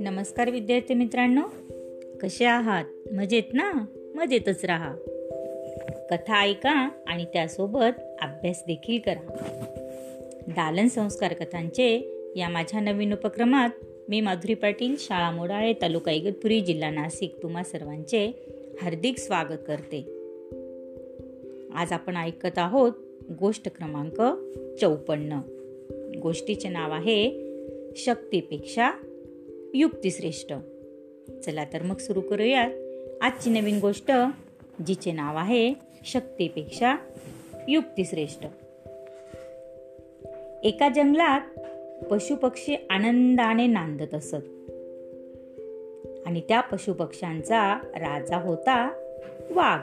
नमस्कार विद्यार्थी मित्रांनो, कसे आहात? मजेत ना? मजेतच राहा. कथा ऐका आणि त्यासोबत अभ्यास देखील करा. दालन संस्कार कथांचे या माझ्या नवीन उपक्रमात मी माधुरी पाटील, शाळा मोडाळे, तालुका इगतपुरी, जिल्हा नाशिक तुम्हा सर्वांचे हार्दिक स्वागत करते. आज आपण ऐकत आहोत गोष्ट क्रमांक 54. गोष्टीचे नाव आहे शक्तीपेक्षा युक्तिश्रेष्ठ. चला तर मग सुरू करूयात आजची नवीन गोष्ट, जिचे नाव आहे शक्तीपेक्षा युक्तिश्रेष्ठ. एका जंगलात पशुपक्षी आनंदाने नांदत असत आणि त्या पशुपक्ष्यांचा राजा होता वाघ.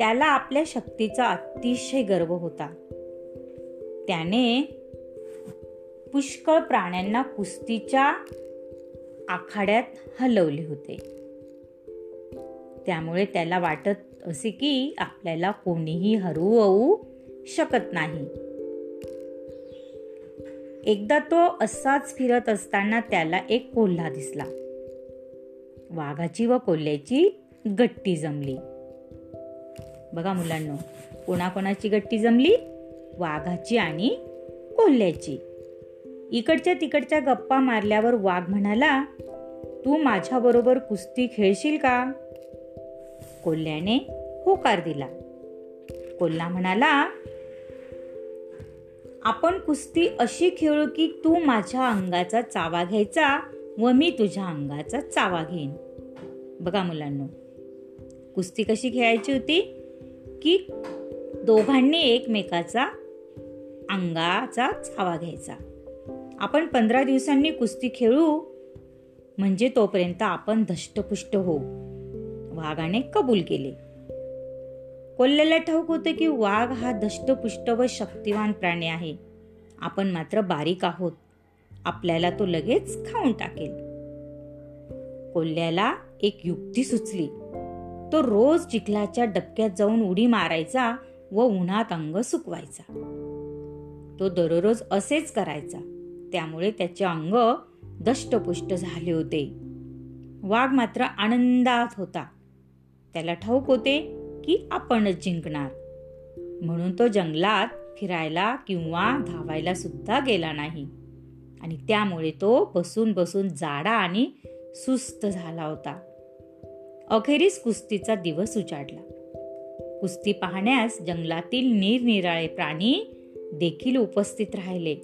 त्याला आपल्या शक्तीचा अतिशय गर्व होता. त्याने पुष्कळ प्राण्यांना कुस्तीच्या आखाड्यात हलवले होते. त्यामुळे त्याला वाटत असे की आपल्याला कोणीही हरवू शकत नाही. एकदा तो असाच फिरत असताना त्याला एक कोल्हा दिसला. वाघाची व कोल्ह्याची गट्टी जमली. बघा मुलांनो, कोणाकोणाची गट्टी जमली? वाघाची आणि कोल्ह्याची. इकडच्या तिकडच्या गप्पा मारल्यावर वाघ म्हणाला, तू माझ्याबरोबर कुस्ती खेळशील का? कोल्ह्याने होकार दिला. कोल्हा म्हणाला, आपण कुस्ती अशी खेळू की तू माझ्या अंगाचा चावा घ्यायचा व मी तुझ्या अंगाचा चावा घेईन. बघा मुलांनो, कुस्ती कशी खेळायची होती की दोघांनी एकमेकाचा अंगाचा चावा घ्यायचा. आपण 15 दिवसांनी कुस्ती खेळू, म्हणजे तोपर्यंत आपण धष्टपुष्ट होऊ, वाघाने कबूल केले. कोल्ह्याला ठाऊक होतं की वाघ हा धष्टपुष्ट व शक्तिवान प्राणी आहे, आपण मात्र बारीक आहोत, आपल्याला तो लगेच खाऊन टाकेल. कोल्ह्याला एक युक्ती सुचली. तो रोज चिखलाच्या डबक्यात जाऊन उडी मारायचा व उन्हात अंग सुकवायचा. तो दररोज असेच करायचा. त्यामुळे त्याचे अंग दष्टपुष्ट झाले होते. वाघ मात्र आनंदात होता. त्याला ठाऊक होते की आपणच जिंकणार, म्हणून तो जंगलात फिरायला किंवा धावायला सुद्धा गेला नाही आणि त्यामुळे तो बसून बसून जाडा आणि सुस्त झाला होता. अखेरीस कुस्तीचा दिवस उजाडला. कुस्ती पाहण्यास जंगलातील निरनिराळे प्राणी देखील उपस्थित राहिले.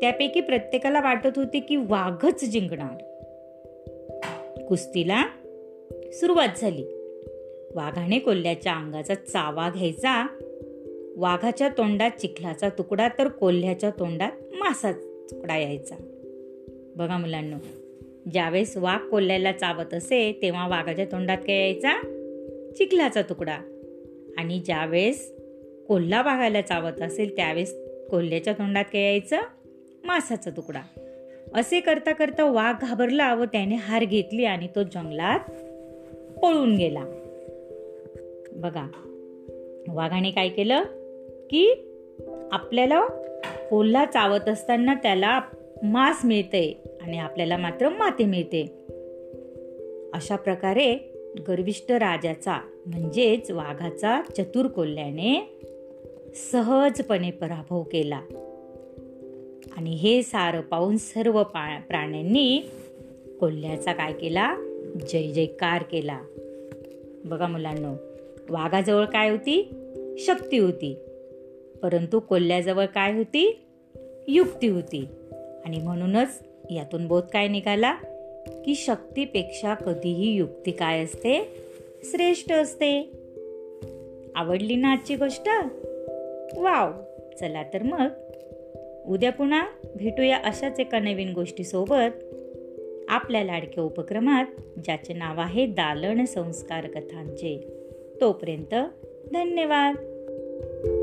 त्यापैकी प्रत्येकाला वाटत होते की वाघच जिंकणार. कुस्तीला सुरुवात झाली. वाघाने कोल्ह्याच्या अंगाचा चावा घ्यायचा. वाघाच्या तोंडात चिखलाचा तुकडा तर कोल्ह्याच्या तोंडात मांसाचा तुकडा यायचा. बघा मुलांनो, ज्यावेळेस वाघ कोल्ह्याला चावत असे तेव्हा वाघाच्या तोंडात काय यायचा? चिखलाचा तुकडा. आणि ज्यावेळेस कोल्हा वाघाला चावत असेल त्यावेळेस कोल्ह्याच्या तोंडात काय यायचं? मांसाचा तुकडा. असे करता करता वाघ घाबरला व त्याने हार घेतली आणि तो जंगलात पळून गेला. बघा, वाघाने काय केलं की आपल्याला कोल्हा चावत असताना त्याला मांस मिळते आणि आपल्याला मात्र माती मिळते. अशा प्रकारे गर्विष्ठ राजाचा म्हणजेच वाघाचा चतुर कोल्ह्याने सहजपणे पराभव केला. आणि हे सारं पाहून सर्व प्राण्यांनी कोल्ह्याचा काय केला? जय जयकार केला. बघा मुलांनो, वाघाजवळ काय होती? शक्ती होती. परंतु कोल्ह्याजवळ काय होती? युक्ती होती. आणि म्हणूनच यातून बोध काय निघाला की शक्तीपेक्षा कधीही युक्ती काय असते? श्रेष्ठ असते. आवडली ना आजची गोष्ट? वाव. चला तर मग उद्या पुन्हा भेटूया अशाच एका नवीन गोष्टीसोबत आपल्या लाडक्या उपक्रमात, ज्याचे नाव आहे दालन संस्कार कथांचे. तोपर्यंत धन्यवाद.